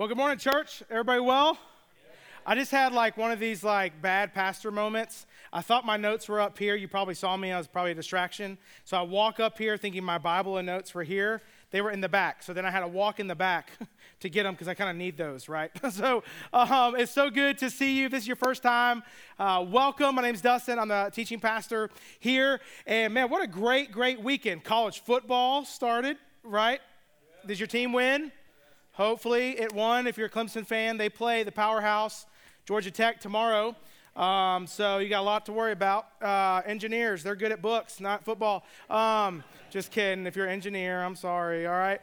Well, good morning, church. Everybody well? Yeah. I just had one of these bad pastor moments. I thought my notes were up here. You probably saw me. I was probably a distraction. So I walk up here thinking my Bible and notes were here. They were in the back. So then I had to walk in the back to get them because I kind of need those, right? So it's so good to see you. If this is your first time, welcome. My name's Dustin. I'm the teaching pastor here. And, man, what a great, great weekend. College football started, right? Yeah. Did your team win? Hopefully it won. If you're a Clemson fan, they play the powerhouse, Georgia Tech, tomorrow. So you got a lot to worry about. Engineers, they're good at books, not football. Just kidding. If you're an engineer, I'm sorry, all right?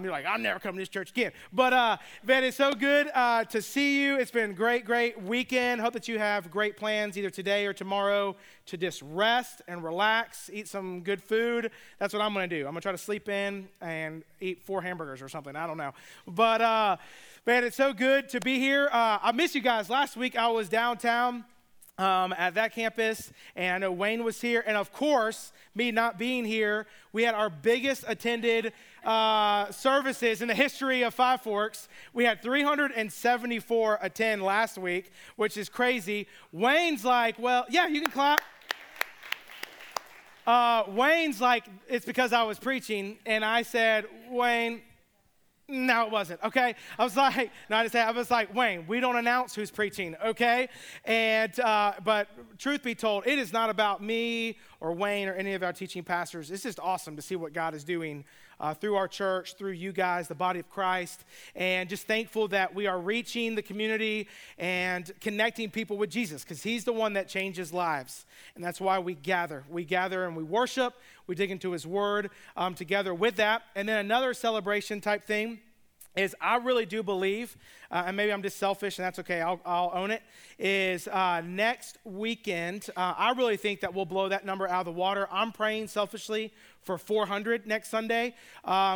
You're like, I'm never coming to this church again. But, man, it's so good to see you. It's been a great, great weekend. Hope that you have great plans either today or tomorrow to just rest and relax, eat some good food. That's what I'm going to do. I'm going to try to sleep in and eat 4 hamburgers or something. I don't know. But, man, it's so good to be here. I missed you guys. Last week I was downtown. At that campus, and I know Wayne was here, and of course, me not being here, we had our biggest attended services in the history of Five Forks. We had 374 attend last week, which is crazy. Wayne's like, well, yeah, you can clap. Wayne's like, it's because I was preaching, and I said, Wayne, no, it wasn't. Okay. I was like, Wayne, we don't announce who's preaching. Okay. And, but truth be told, it is not about me or Wayne or any of our teaching pastors. It's just awesome to see what God is doing through our church, through you guys, the body of Christ, and just thankful that we are reaching the community and connecting people with Jesus, because he's the one that changes lives. And that's why we gather. We gather and we worship. We dig into his word together with that. And then another celebration type thing is, I really do believe, and maybe I'm just selfish, and that's okay, I'll own it, is next weekend, I really think that we'll blow that number out of the water. I'm praying selfishly for 400 next Sunday.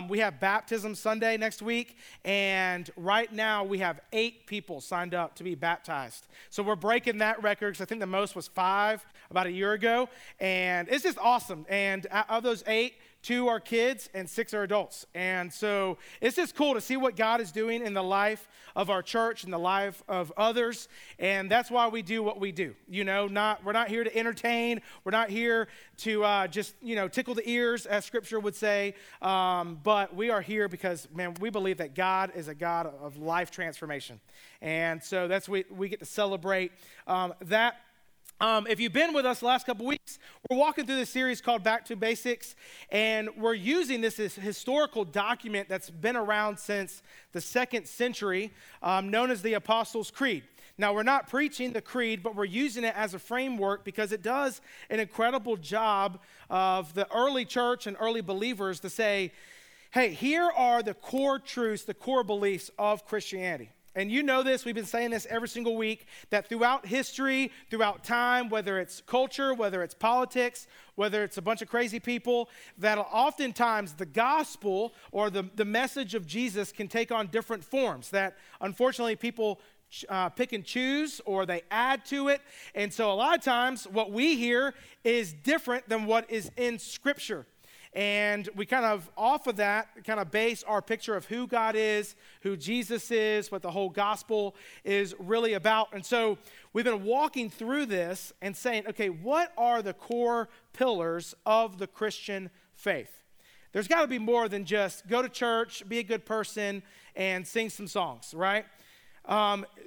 We have Baptism Sunday next week, and right now we have 8 people signed up to be baptized. So we're breaking that record, because I think the most was 5 about a year ago, and it's just awesome. And out of those 8, 2 are kids and 6 are adults. And so it's just cool to see what God is doing in the life of our church and the life of others. And that's why we do what we do. You know, we're not here to entertain. We're not here to just, tickle the ears, as scripture would say. But we are here because, man, we believe that God is a God of life transformation. And so that's what we get to celebrate that. If you've been with us the last couple weeks, we're walking through this series called Back to Basics, and we're using this historical document that's been around since the 2nd century, known as the Apostles' Creed. Now, we're not preaching the creed, but we're using it as a framework because it does an incredible job of the early church and early believers to say, hey, here are the core truths, the core beliefs of Christianity. And you know this, we've been saying this every single week, that throughout history, throughout time, whether it's culture, whether it's politics, whether it's a bunch of crazy people, that oftentimes the gospel or the message of Jesus can take on different forms that unfortunately people pick and choose, or they add to it. And so a lot of times what we hear is different than what is in Scripture. And we kind of, off of that, kind of base our picture of who God is, who Jesus is, what the whole gospel is really about. And so we've been walking through this and saying, okay, what are the core pillars of the Christian faith? There's got to be more than just go to church, be a good person, and sing some songs, right?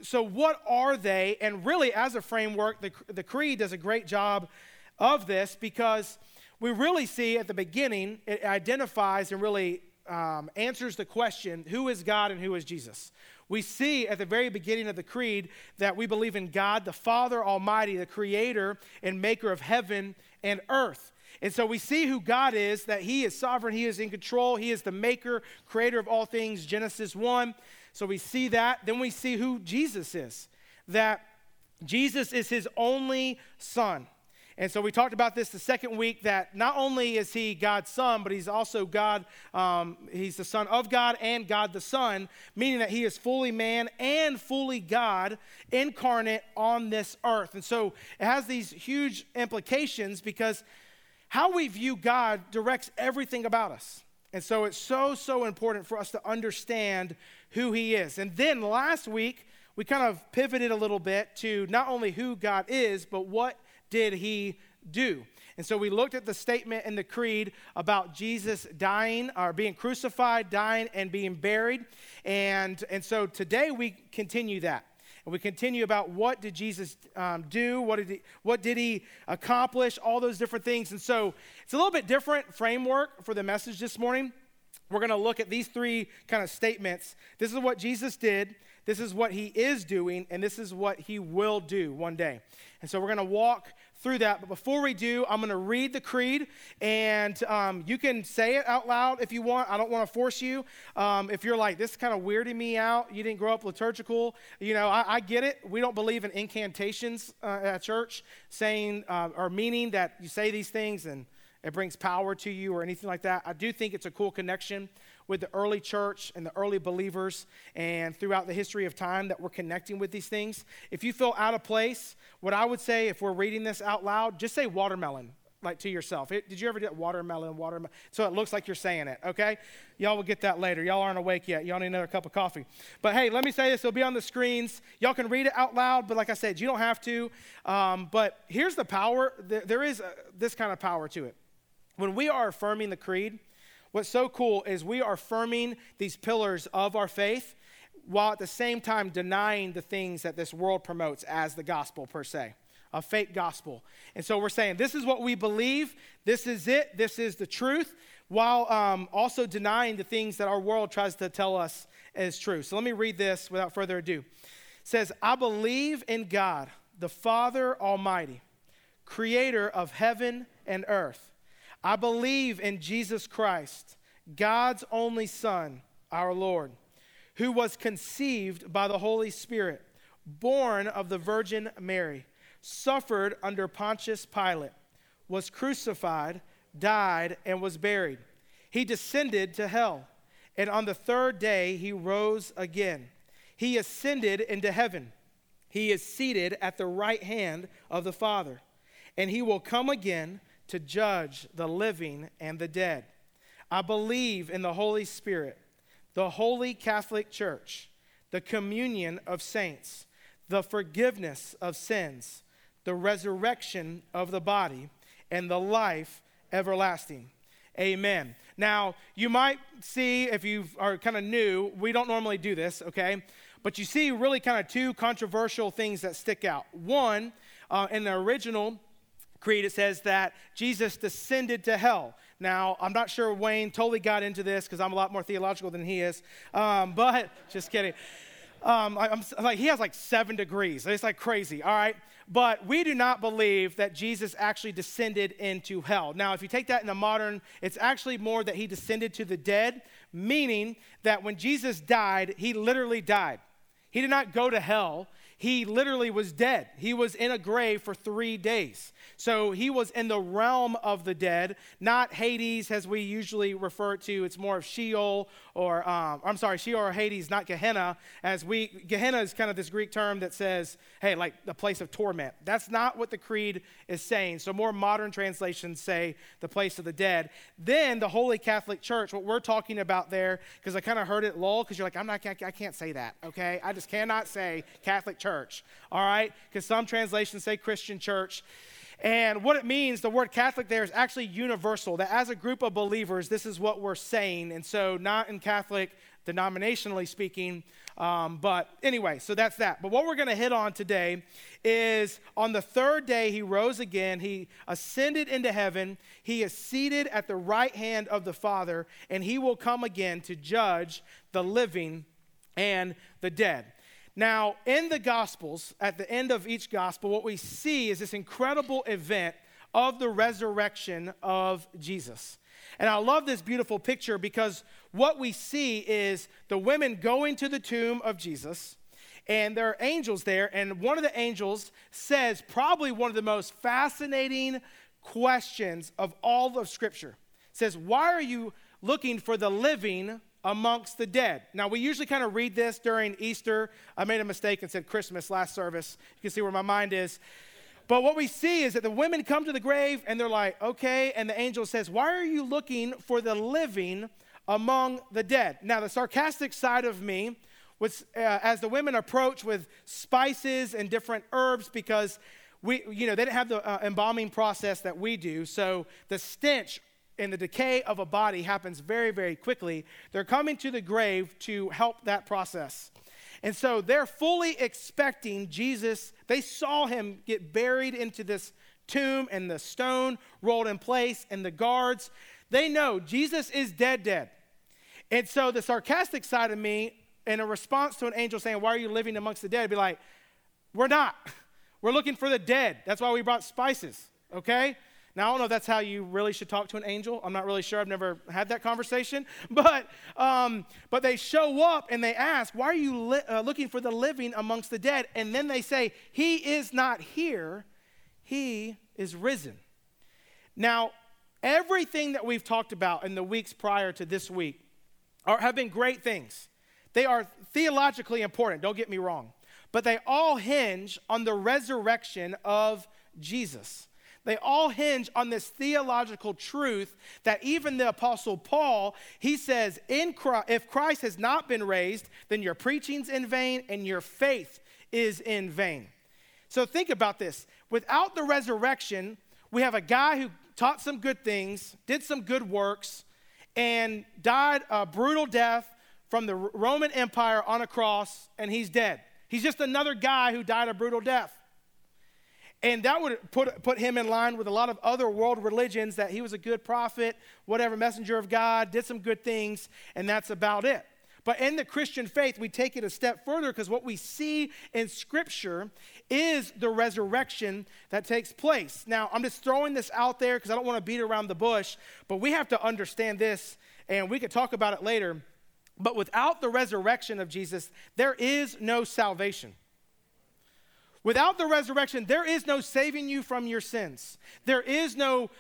So what are they? And really, as a framework, the creed does a great job of this, because we really see at the beginning, it identifies and really answers the question, who is God and who is Jesus? We see at the very beginning of the creed that we believe in God, the Father Almighty, the creator and maker of heaven and earth. And so we see who God is, that he is sovereign, he is in control, he is the maker, creator of all things, Genesis 1. So we see that. Then we see who Jesus is, that Jesus is his only son. And so we talked about this the second week, that not only is he God's son, but he's also God, he's the son of God and God the Son, meaning that he is fully man and fully God incarnate on this earth. And so it has these huge implications, because how we view God directs everything about us. And so it's so important for us to understand who he is. And then last week, we kind of pivoted a little bit to not only who God is, but what did he do? And so we looked at the statement in the creed about Jesus dying, or being crucified, dying, and being buried. And so today we continue that. And we continue about what did Jesus do, what did he accomplish, all those different things. And so it's a little bit different framework for the message this morning. We're going to look at these three kind of statements. This is what Jesus did, this is what he is doing, and this is what he will do one day. And so we're going to walk through that. But before we do, I'm going to read the creed, and you can say it out loud if you want. I don't want to force you. If you're like, this is kind of weirding me out, you didn't grow up liturgical, you know, I get it. We don't believe in incantations at church, saying or meaning that you say these things and it brings power to you or anything like that. I do think it's a cool connection with the early church and the early believers and throughout the history of time that we're connecting with these things. If you feel out of place, what I would say if we're reading this out loud, just say watermelon, like to yourself. Did you ever do that? Watermelon, so it looks like you're saying it, okay? Y'all will get that later. Y'all aren't awake yet. Y'all need another cup of coffee. But hey, let me say this. It'll be on the screens. Y'all can read it out loud, but like I said, you don't have to. But here's the power. There is this kind of power to it. When we are affirming the creed, what's so cool is we are affirming these pillars of our faith while at the same time denying the things that this world promotes as the gospel per se, a fake gospel. And so we're saying this is what we believe, this is it, this is the truth, while also denying the things that our world tries to tell us is true. So let me read this without further ado. It says, I believe in God, the Father Almighty, creator of heaven and earth. I believe in Jesus Christ, God's only Son, our Lord, who was conceived by the Holy Spirit, born of the Virgin Mary, suffered under Pontius Pilate, was crucified, died, and was buried. He descended to hell, and on the third day he rose again. He ascended into heaven. He is seated at the right hand of the Father, and he will come again to judge the living and the dead. I believe in the Holy Spirit, the Holy Catholic Church, the communion of saints, the forgiveness of sins, the resurrection of the body, and the life everlasting. Amen. Now, you might see, if you are kind of new, we don't normally do this, okay? But you see really kind of two controversial things that stick out. One, in the original creed, it says that Jesus descended to hell. Now, I'm not sure Wayne totally got into this because I'm a lot more theological than he is, but just kidding. He has like 7 degrees. It's like crazy, all right? But we do not believe that Jesus actually descended into hell. Now, if you take that in the modern, it's actually more that he descended to the dead, meaning that when Jesus died, he literally died. He did not go to hell. He literally was dead. He was in a grave for 3 days. So he was in the realm of the dead, not Hades as we usually refer to. It's more of Sheol or, Sheol or Hades, not Gehenna. Gehenna is kind of this Greek term that says, hey, like the place of torment. That's not what the creed is saying. So more modern translations say the place of the dead. Then the Holy Catholic Church, what we're talking about there, because I kind of heard it lull, because you're like, I can't say that, okay? I just cannot say Catholic Church. All right? Because some translations say Christian church. And what it means, the word Catholic there is actually universal, that as a group of believers, this is what we're saying. And so not in Catholic, denominationally speaking, but anyway, so that's that. But what we're going to hit on today is on the third day, he rose again, he ascended into heaven, he is seated at the right hand of the Father, and he will come again to judge the living and the dead. Now, in the Gospels, at the end of each Gospel, what we see is this incredible event of the resurrection of Jesus. And I love this beautiful picture because what we see is the women going to the tomb of Jesus, and there are angels there, and one of the angels says probably one of the most fascinating questions of all of Scripture. It says, why are you looking for the living amongst the dead? Now, we usually kind of read this during Easter. I made a mistake and said Christmas last service. You can see where my mind is. But what we see is that the women come to the grave, and they're like, okay, and the angel says, why are you looking for the living among the dead. Now, the sarcastic side of me was as the women approach with spices and different herbs, because they didn't have the embalming process that we do, so the stench and the decay of a body happens very, very quickly. They're coming to the grave to help that process. And so they're fully expecting Jesus. They saw him get buried into this tomb and the stone rolled in place and the guards. They know Jesus is dead. And so the sarcastic side of me, in a response to an angel saying, why are you living amongst the dead? I'd be like, we're not. We're looking for the dead. That's why we brought spices, okay? Now, I don't know if that's how you really should talk to an angel. I'm not really sure. I've never had that conversation. But they show up and they ask, why are you looking for the living amongst the dead? And then they say, he is not here. He is risen. Now, everything that we've talked about in the weeks prior to this week have been great things. They are theologically important. Don't get me wrong. But they all hinge on the resurrection of Jesus. They all hinge on this theological truth that even the Apostle Paul, he says, if Christ has not been raised, then your preaching's in vain and your faith is in vain. So think about this. Without the resurrection, we have a guy who taught some good things, did some good works, and died a brutal death from the Roman Empire on a cross, and he's dead. He's just another guy who died a brutal death. And that would put him in line with a lot of other world religions, that he was a good prophet, whatever, messenger of God, did some good things, and that's about it. But in the Christian faith, we take it a step further, because what we see in Scripture is the resurrection that takes place. Now, I'm just throwing this out there because I don't want to beat around the bush, but we have to understand this, and we could talk about it later. But without the resurrection of Jesus, there is no salvation. Without the resurrection, there is no saving you from your sins. There is no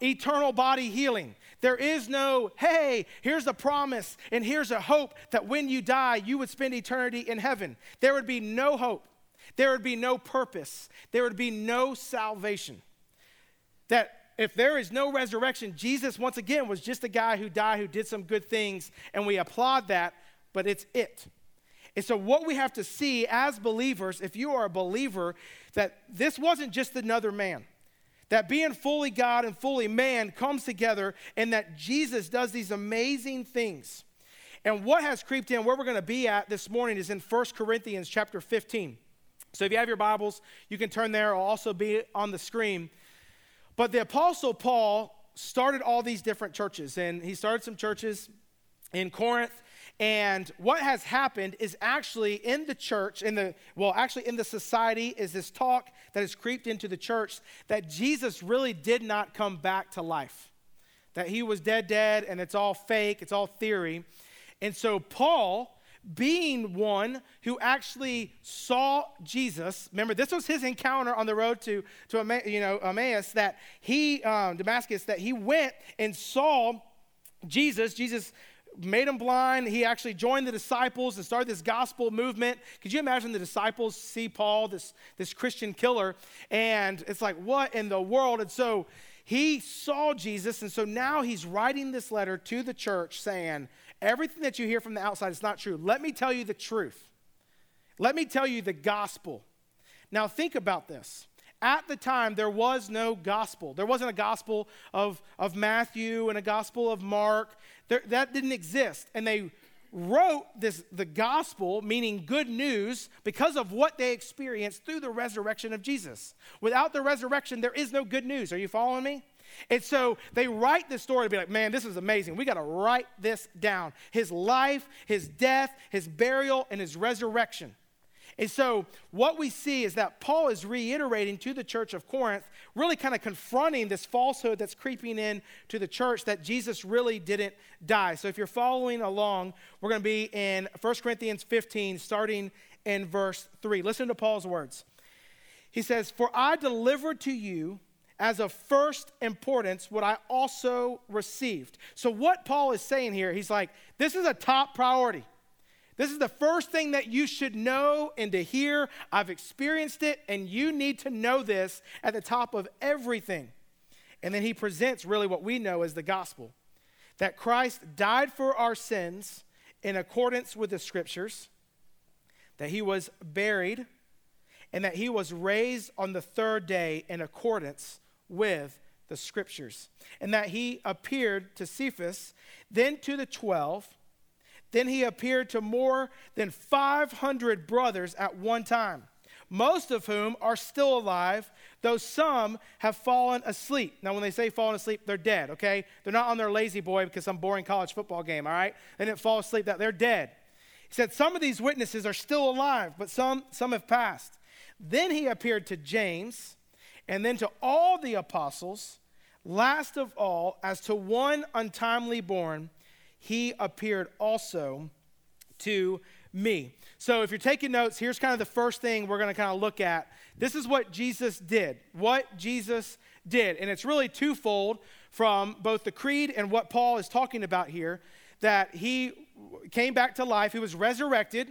eternal body healing. There is no, hey, here's a promise and here's a hope that when you die, you would spend eternity in heaven. There would be no hope. There would be no purpose. There would be no salvation. That if there is no resurrection, Jesus, once again, was just a guy who died, who did some good things, and we applaud that, but it's it. And so what we have to see as believers, if you are a believer, that this wasn't just another man, that being fully God and fully man comes together, and that Jesus does these amazing things. And what has creeped in, where we're going to be at this morning, is in 1 Corinthians chapter 15. So if you have your Bibles, you can turn there. It'll also be on the screen. But the Apostle Paul started all these different churches, and he started some churches in Corinth. And what has happened is actually in the church, in the society, is this talk that has creeped into the church that Jesus really did not come back to life, that he was dead, and it's all fake, it's all theory. And so Paul, being one who actually saw Jesus, remember this was his encounter on the road to Emmaus, that he, Damascus, that he went and saw Jesus. Jesus made him blind. He actually joined the disciples and started this gospel movement. Could you imagine the disciples see Paul, this Christian killer, and it's like, what in the world? And so he saw Jesus, and so now he's writing this letter to the church saying, everything that you hear from the outside is not true. Let me tell you the truth. Let me tell you the gospel. Now think about this. At the time, there was no gospel. There wasn't a gospel of Matthew and a gospel of Mark. That didn't exist. And they wrote the gospel, meaning good news, because of what they experienced through the resurrection of Jesus. Without the resurrection, there is no good news. Are you following me? And so they write this story to be like, man, this is amazing. We got to write this down. His life, his death, his burial, and his resurrection. And so what we see is that Paul is reiterating to the church of Corinth, really kind of confronting this falsehood that's creeping in to the church, that Jesus really didn't die. So if you're following along, we're going to be in 1 Corinthians 15, starting in verse 3. Listen to Paul's words. He says, "For I delivered to you as of first importance what I also received." So what Paul is saying here, he's like, this is a top priority. This is the first thing that you should know and to hear. I've experienced it, and you need to know this at the top of everything. And then he presents really what we know as the gospel. that Christ died for our sins in accordance with the Scriptures, that he was buried, and that he was raised on the third day in accordance with the Scriptures, and that he appeared to Cephas, then to the 12, then he appeared to more than 500 brothers at one time, most of whom are still alive, though some have fallen asleep. Now, when they say fallen asleep, they're dead, okay? They're not on their lazy boy because some boring college football game, all right? They didn't fall asleep, that they're dead. He said, some of these witnesses are still alive, but some have passed. Then he appeared to James, and then to all the apostles. Last of all, as to one untimely born, he appeared also to me. So if you're taking notes, here's kind of the first thing we're going to kind of look at. This is what Jesus did. What Jesus did. And it's really twofold from both the creed and what Paul is talking about here, that he came back to life, he was resurrected,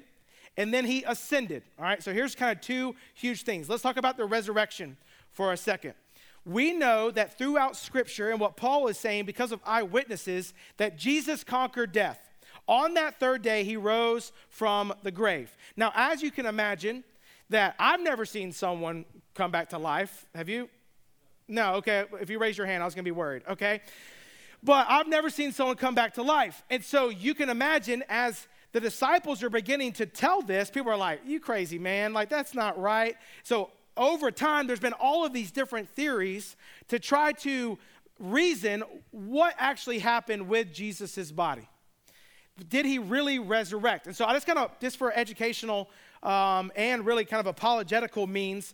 and then he ascended. All right, so here's kind of two huge things. Let's talk about the resurrection for a second. We know that throughout Scripture, and what Paul is saying because of eyewitnesses, that Jesus conquered death. On that third day, he rose from the grave. Now, as you can imagine, that I've never seen someone come back to life. Have you? No, okay. If you raise your hand, I was going to be worried, okay? But I've never seen someone come back to life. And so you can imagine as the disciples are beginning to tell this, people are like, you crazy, man. Like, that's not right. So over time, there's been all of these different theories to try to reason what actually happened with Jesus's body. Did he really resurrect? And so I just kind of, just for educational and really kind of apologetical means,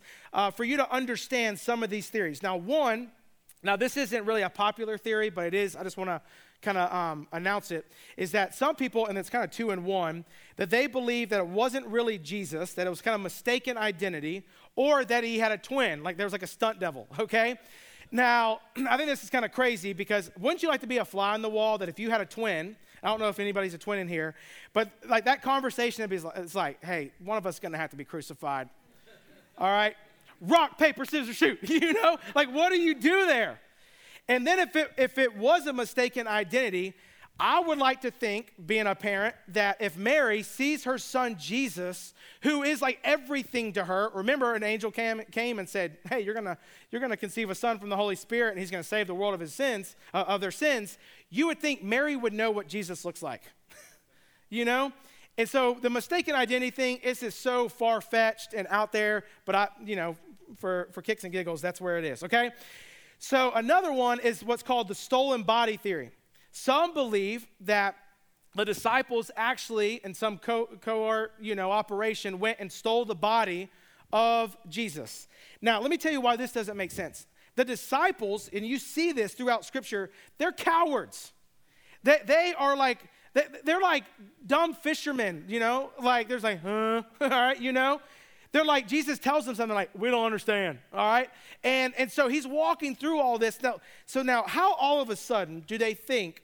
for you to understand some of these theories. Now, this isn't really a popular theory, but it is. I just want to kind of announce it, is that some people, and it's kind of two in one, that they believe that it wasn't really Jesus, that it was kind of mistaken identity, or that he had a twin, like there was like a stunt devil, okay? Now, I think this is kind of crazy because wouldn't you like to be a fly on the wall that if you had a twin, I don't know if anybody's a twin in here, but like that conversation, it's like, hey, one of us is going to have to be crucified, all right? Rock, paper, scissors, shoot, you know? Like, what do you do there? And then if it was a mistaken identity, I would like to think, being a parent, that if Mary sees her son Jesus, who is like everything to her, remember an angel came and said, hey, you're gonna conceive a son from the Holy Spirit, and he's going to save the world of his sins, of their sins, you would think Mary would know what Jesus looks like, you know? And so the mistaken identity thing, this is so far-fetched and out there, but I, you know, for kicks and giggles, that's where it is, okay? So another one is what's called the stolen body theory. Some believe that the disciples actually, in some operation, went and stole the body of Jesus. Now, let me tell you why this doesn't make sense. The disciples, and you see this throughout Scripture, they're cowards. They are like, they're like dumb fishermen, you know? Like, there's like, huh? All right, you know? They're like, Jesus tells them something like, we don't understand, all right? And so he's walking through all this. Now, how all of a sudden do they think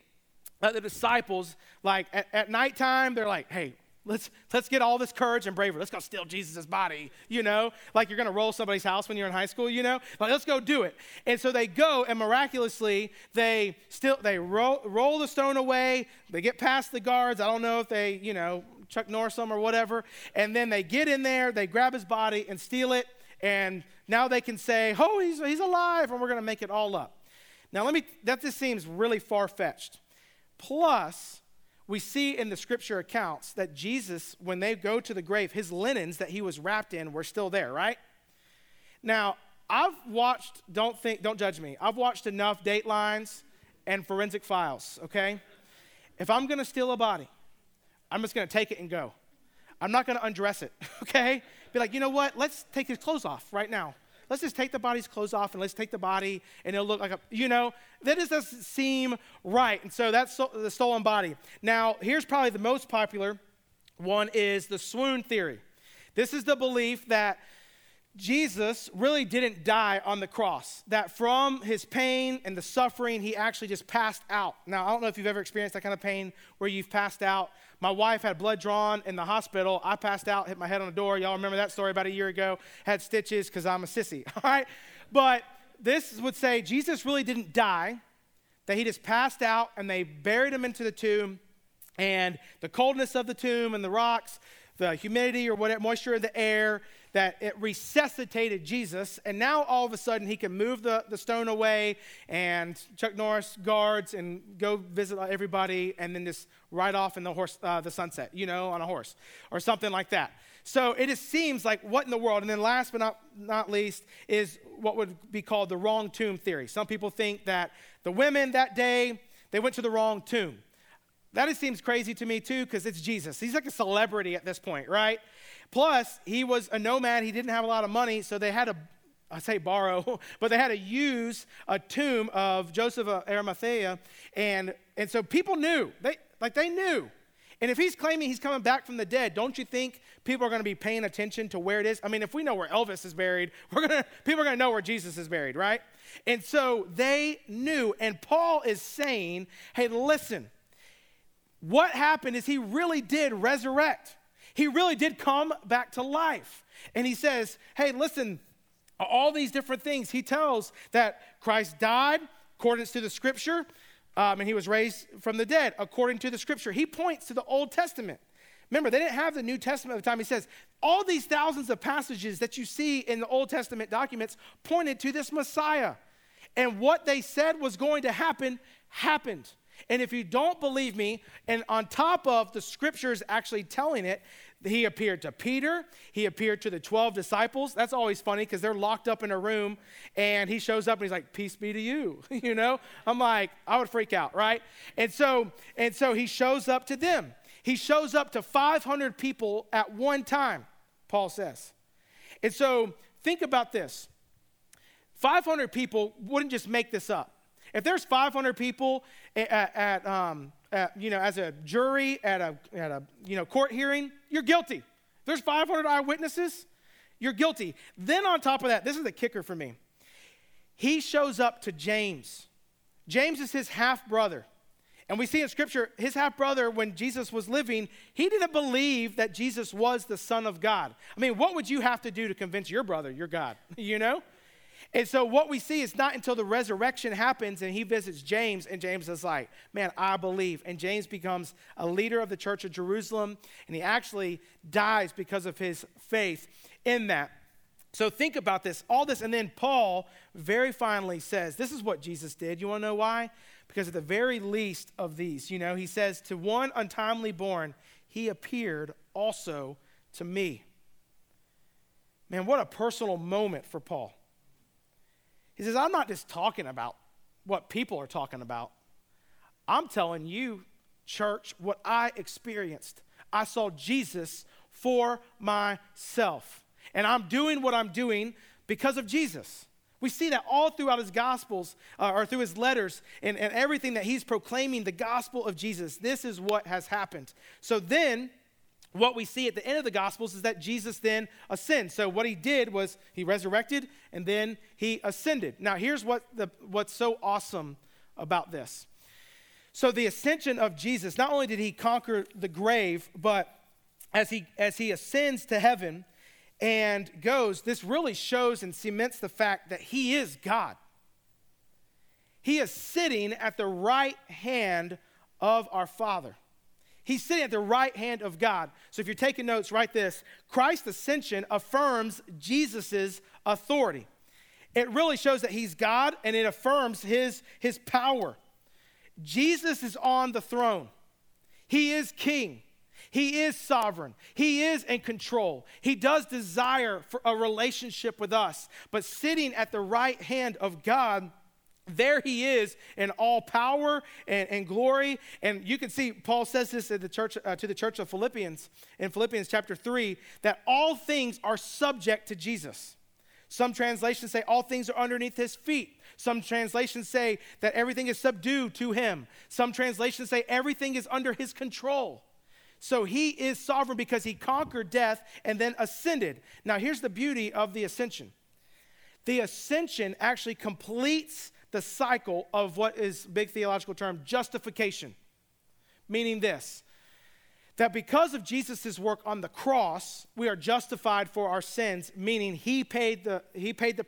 that the disciples, like at nighttime, they're like, hey, let's get all this courage and bravery. Let's go steal Jesus' body, you know? Like you're going to roll somebody's house when you're in high school, you know? Like, let's go do it. And so they go, and miraculously, they roll the stone away. They get past the guards. I don't know if they, you know, Chuck Norris or whatever, and then they get in there, they grab his body and steal it, and now they can say, oh, he's alive, and we're going to make it all up. Now, that just seems really far-fetched. Plus, we see in the Scripture accounts that Jesus, when they go to the grave, his linens that he was wrapped in were still there, right? Now, don't judge me, I've watched enough Datelines and Forensic Files, okay? If I'm going to steal a body, I'm just going to take it and go. I'm not going to undress it, okay? Be like, you know what? Let's take his clothes off right now. Let's just take the body's clothes off, and let's take the body, and it'll look like a, you know, that just doesn't seem right. And so that's the stolen body. Now, here's probably the most popular one is the swoon theory. This is the belief that Jesus really didn't die on the cross, that from his pain and the suffering, he actually just passed out. Now, I don't know if you've ever experienced that kind of pain where you've passed out. My wife had blood drawn in the hospital. I passed out, hit my head on the door. Y'all remember that story about a year ago? Had stitches because I'm a sissy, all right? But this would say Jesus really didn't die, that he just passed out, and they buried him into the tomb. And the coldness of the tomb and the rocks, the humidity or whatever, moisture of the air, that it resuscitated Jesus. And now all of a sudden he can move the stone away, and Chuck Norris guards and go visit everybody, and then just ride off in the sunset, on a horse or something like that. So it just seems like, what in the world? And then last but not least is what would be called the wrong tomb theory. Some people think that the women that day, they went to the wrong tomb. That just seems crazy to me too, because it's Jesus. He's like a celebrity at this point, right? Plus, he was a nomad. He didn't have a lot of money, so they had to, I say borrow, but they had to use a tomb of Joseph of Arimathea. And so people knew. They knew. And if he's claiming he's coming back from the dead, don't you think people are going to be paying attention to where it is? I mean, if we know where Elvis is buried, people are going to know where Jesus is buried, right? And so they knew. And Paul is saying, hey, listen, what happened is he really did resurrect. He really did come back to life. And he says, hey, listen, all these different things. He tells that Christ died according to the scripture, and he was raised from the dead according to the scripture. He points to the Old Testament. Remember, they didn't have the New Testament at the time. He says, all these thousands of passages that you see in the Old Testament documents pointed to this Messiah. And what they said was going to happen, happened. And if you don't believe me, and on top of the scriptures actually telling it, he appeared to Peter. He appeared to the 12 disciples. That's always funny because they're locked up in a room, and he shows up and he's like, peace be to you, I'm like, I would freak out, right? And so he shows up to them. He shows up to 500 people at one time, Paul says. And so think about this. 500 people wouldn't just make this up. If there's 500 people as a jury at a court hearing, you're guilty. If there's 500 eyewitnesses, you're guilty. Then on top of that, this is the kicker for me. He shows up to James. James is his half brother, and we see in Scripture his half brother, when Jesus was living, he didn't believe that Jesus was the Son of God. I mean, what would you have to do to convince your brother you're God? And so what we see is not until the resurrection happens and he visits James, and James is like, man, I believe. And James becomes a leader of the church of Jerusalem, and he actually dies because of his faith in that. So think about this, all this. And then Paul very finally says, this is what Jesus did. You want to know why? Because at the very least of these, he says, to one untimely born, he appeared also to me. Man, what a personal moment for Paul. He says, I'm not just talking about what people are talking about. I'm telling you, church, what I experienced. I saw Jesus for myself. And I'm doing what I'm doing because of Jesus. We see that all throughout his gospels or through his letters and everything that he's proclaiming, the gospel of Jesus. This is what has happened. So then what we see at the end of the Gospels is that Jesus then ascends. So what he did was he resurrected, and then he ascended. Now, here's what's so awesome about this. So the ascension of Jesus, not only did he conquer the grave, but as he ascends to heaven and goes, this really shows and cements the fact that he is God. He is sitting at the right hand of our Father. He's sitting at the right hand of God. So if you're taking notes, write this. Christ's ascension affirms Jesus' authority. It really shows that he's God, and it affirms his power. Jesus is on the throne. He is king. He is sovereign. He is in control. He does desire for a relationship with us. But sitting at the right hand of God, there he is in all power and glory. And you can see Paul says this at the church, to the church of Philippians, in Philippians chapter 3, that all things are subject to Jesus. Some translations say all things are underneath his feet. Some translations say that everything is subdued to him. Some translations say everything is under his control. So he is sovereign because he conquered death and then ascended. Now here's the beauty of the ascension. The ascension actually completes the cycle of what is big theological term, justification. Meaning this, that because of Jesus' work on the cross, we are justified for our sins, meaning he paid the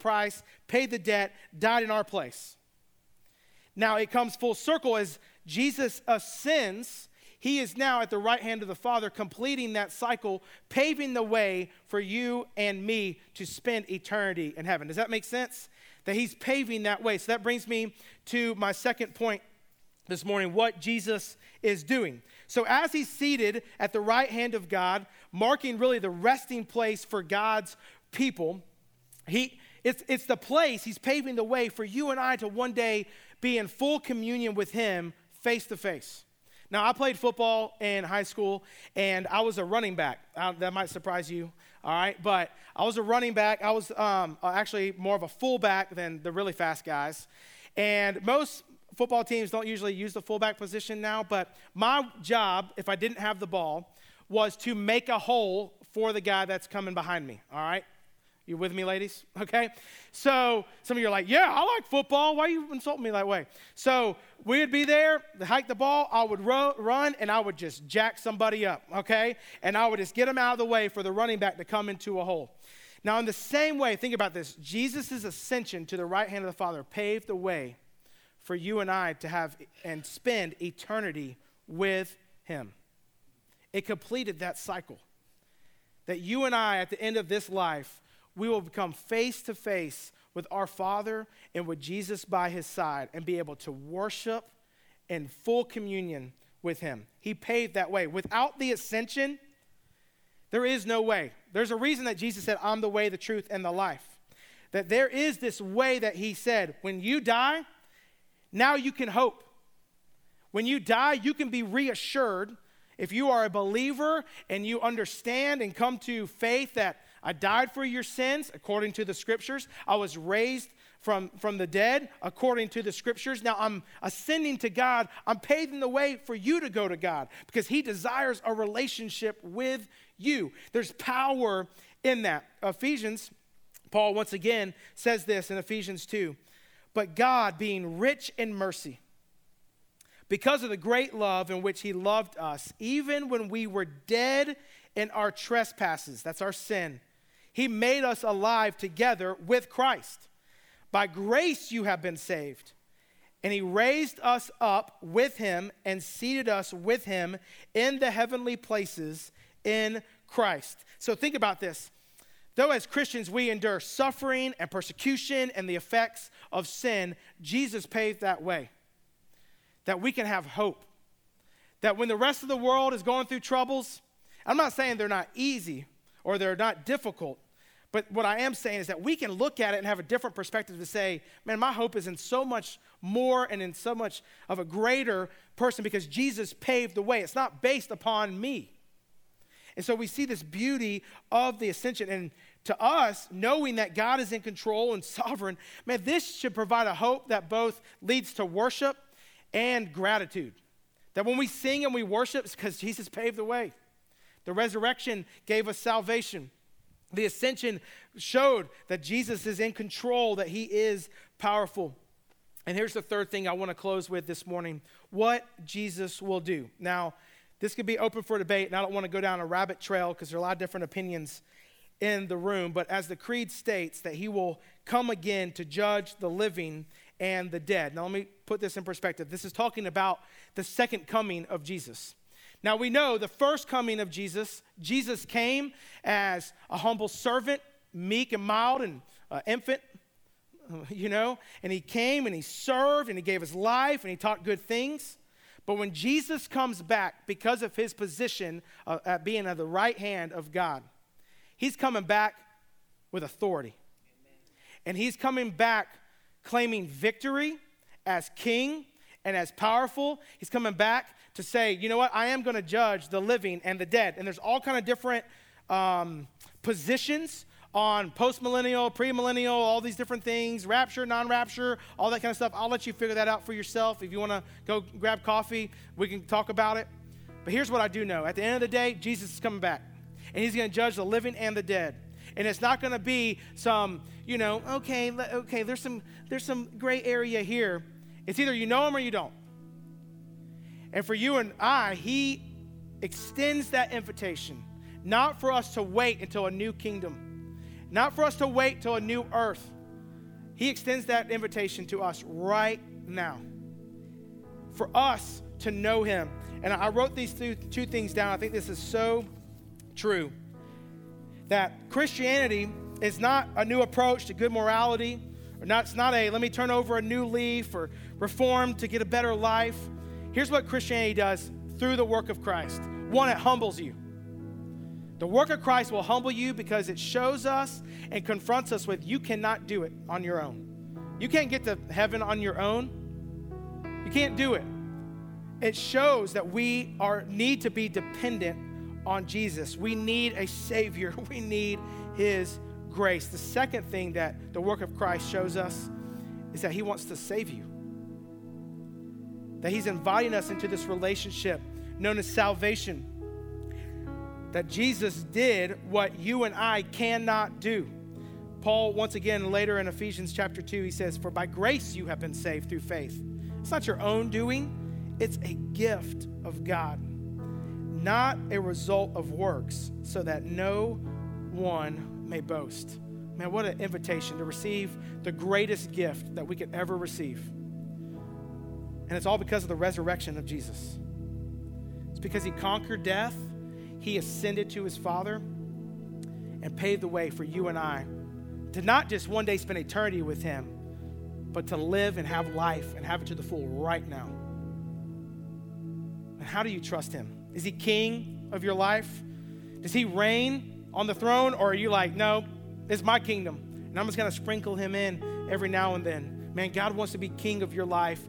price, paid the debt, died in our place. Now it comes full circle as Jesus ascends. He is now at the right hand of the Father, completing that cycle, paving the way for you and me to spend eternity in heaven. Does that make sense? That he's paving that way. So that brings me to my second point this morning, what Jesus is doing. So as he's seated at the right hand of God, marking really the resting place for God's people, it's the place he's paving the way for you and I to one day be in full communion with him face to face. Now, I played football in high school, and I was a running back. That might surprise you, all right? But I was a running back. I was actually more of a fullback than the really fast guys. And most football teams don't usually use the fullback position now, but my job, if I didn't have the ball, was to make a hole for the guy that's coming behind me, all right? You with me, ladies? Okay. So some of you are like, yeah, I like football. Why are you insulting me that way? So we would be there, hike the ball, I would run, and I would just jack somebody up, okay? And I would just get them out of the way for the running back to come into a hole. Now, in the same way, think about this. Jesus' ascension to the right hand of the Father paved the way for you and I to have and spend eternity with him. It completed that cycle. That you and I, at the end of this life, we will become face to face with our Father and with Jesus by his side and be able to worship in full communion with him. He paved that way. Without the ascension, there is no way. There's a reason that Jesus said, I'm the way, the truth, and the life. That there is this way that he said, when you die, now you can hope. When you die, you can be reassured. If you are a believer and you understand and come to faith that I died for your sins, according to the scriptures. I was raised from the dead, according to the scriptures. Now I'm ascending to God. I'm paving the way for you to go to God because he desires a relationship with you. There's power in that. Ephesians, Paul once again says this in Ephesians 2, but God being rich in mercy, because of the great love in which he loved us, even when we were dead in our trespasses, that's our sin, he made us alive together with Christ. By grace you have been saved. And he raised us up with him and seated us with him in the heavenly places in Christ. So think about this. Though as Christians we endure suffering and persecution and the effects of sin, Jesus paved that way. That we can have hope. That when the rest of the world is going through troubles, I'm not saying they're not easy or they're not difficult, but what I am saying is that we can look at it and have a different perspective to say, man, my hope is in so much more and in so much of a greater person because Jesus paved the way. It's not based upon me. And so we see this beauty of the ascension. And to us, knowing that God is in control and sovereign, man, this should provide a hope that both leads to worship and gratitude. That when we sing and we worship, it's because Jesus paved the way. The resurrection gave us salvation. The ascension showed that Jesus is in control, that he is powerful. And here's the third thing I want to close with this morning, what Jesus will do. Now, this could be open for debate, and I don't want to go down a rabbit trail because there are a lot of different opinions in the room, but as the creed states, that he will come again to judge the living and the dead. Now, let me put this in perspective. This is talking about the second coming of Jesus. Now, we know the first coming of Jesus, Jesus came as a humble servant, meek and mild and infant, you know, and he came and he served and he gave his life and he taught good things. But when Jesus comes back because of his position at being at the right hand of God, he's coming back with authority. Amen. And he's coming back claiming victory as king and as powerful. He's coming back to say, you know what, I am going to judge the living and the dead. And there's all kind of different positions on post-millennial, pre-millennial, all these different things, rapture, non-rapture, all that kind of stuff. I'll let you figure that out for yourself. If you want to go grab coffee, we can talk about it. But here's what I do know. At the end of the day, Jesus is coming back. And he's going to judge the living and the dead. And it's not going to be some, you know, okay, there's some gray area here. It's either you know him or you don't. And for you and I, he extends that invitation, not for us to wait until a new kingdom, not for us to wait till a new earth. He extends that invitation to us right now. for us to know him. And I wrote these two things down. I think this is so true. That Christianity is not a new approach to good morality, or not, it's not a let me turn over a new leaf or reform to get a better life. Here's what Christianity does through the work of Christ. One, it humbles you. The work of Christ will humble you because it shows us and confronts us with you cannot do it on your own. You can't get to heaven on your own. You can't do it. It shows that we need to be dependent on Jesus. We need a Savior. We need his grace. The second thing that the work of Christ shows us is that he wants to save you. That he's inviting us into this relationship known as salvation. That Jesus did what you and I cannot do. Paul, once again, later in Ephesians chapter 2, he says, "For by grace you have been saved through faith." It's not your own doing. It's a gift of God, not a result of works, so that no one may boast. Man, what an invitation to receive the greatest gift that we could ever receive. And it's all because of the resurrection of Jesus. It's because he conquered death, he ascended to his Father, and paved the way for you and I to not just one day spend eternity with him, but to live and have life and have it to the full right now. And how do you trust him? Is he king of your life? Does he reign on the throne? Or are you like, no, it's my kingdom, and I'm just going to sprinkle him in every now and then? Man, God wants to be king of your life.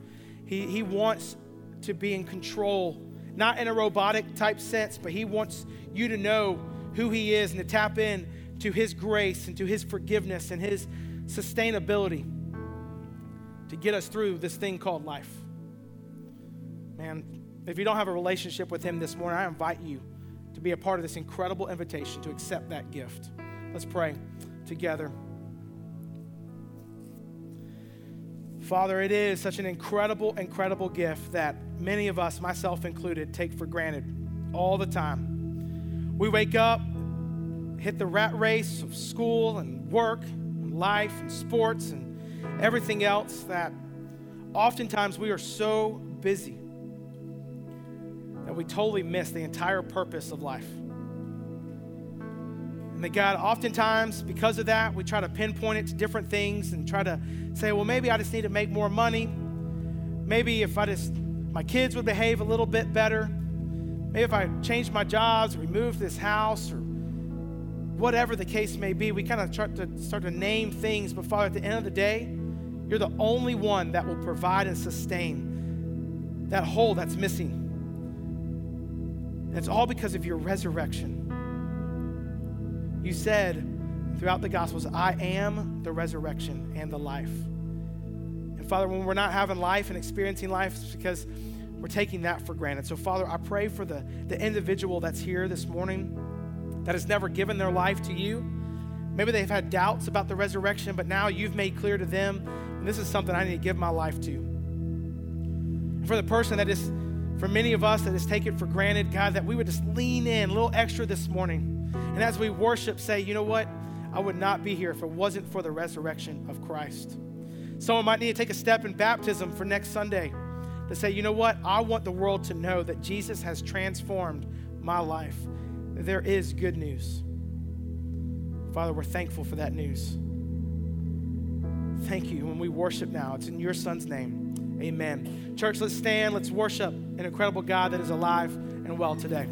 He wants to be in control, not in a robotic type sense, but he wants you to know who he is and to tap in to his grace and to his forgiveness and his sustainability to get us through this thing called life. Man, if you don't have a relationship with him this morning, I invite you to be a part of this incredible invitation to accept that gift. Let's pray together. Father, it is such an incredible, incredible gift that many of us, myself included, take for granted all the time. We wake up, hit the rat race of school and work and life and sports and everything else, that oftentimes we are so busy that we totally miss the entire purpose of life. And that, God, oftentimes because of that, we try to pinpoint it to different things and try to say, well, maybe I just need to make more money. Maybe if my kids would behave a little bit better. Maybe if I changed my jobs, or we moved this house, or whatever the case may be, we kind of start to name things. But Father, at the end of the day, you're the only one that will provide and sustain that hole that's missing. And it's all because of your resurrection. You said throughout the Gospels, I am the resurrection and the life. And Father, when we're not having life and experiencing life, it's because we're taking that for granted. So Father, I pray for the individual that's here this morning that has never given their life to you. Maybe they've had doubts about the resurrection, but now you've made clear to them, and this is something I need to give my life to. And for the person that is, for many of us that has taken for granted, God, that we would just lean in a little extra this morning. And as we worship, say, you know what? I would not be here if it wasn't for the resurrection of Christ. Someone might need to take a step in baptism for next Sunday to say, you know what? I want the world to know that Jesus has transformed my life. There is good news. Father, we're thankful for that news. Thank you. When we worship now, it's in your Son's name. Amen. Church, let's stand. Let's worship an incredible God that is alive and well today.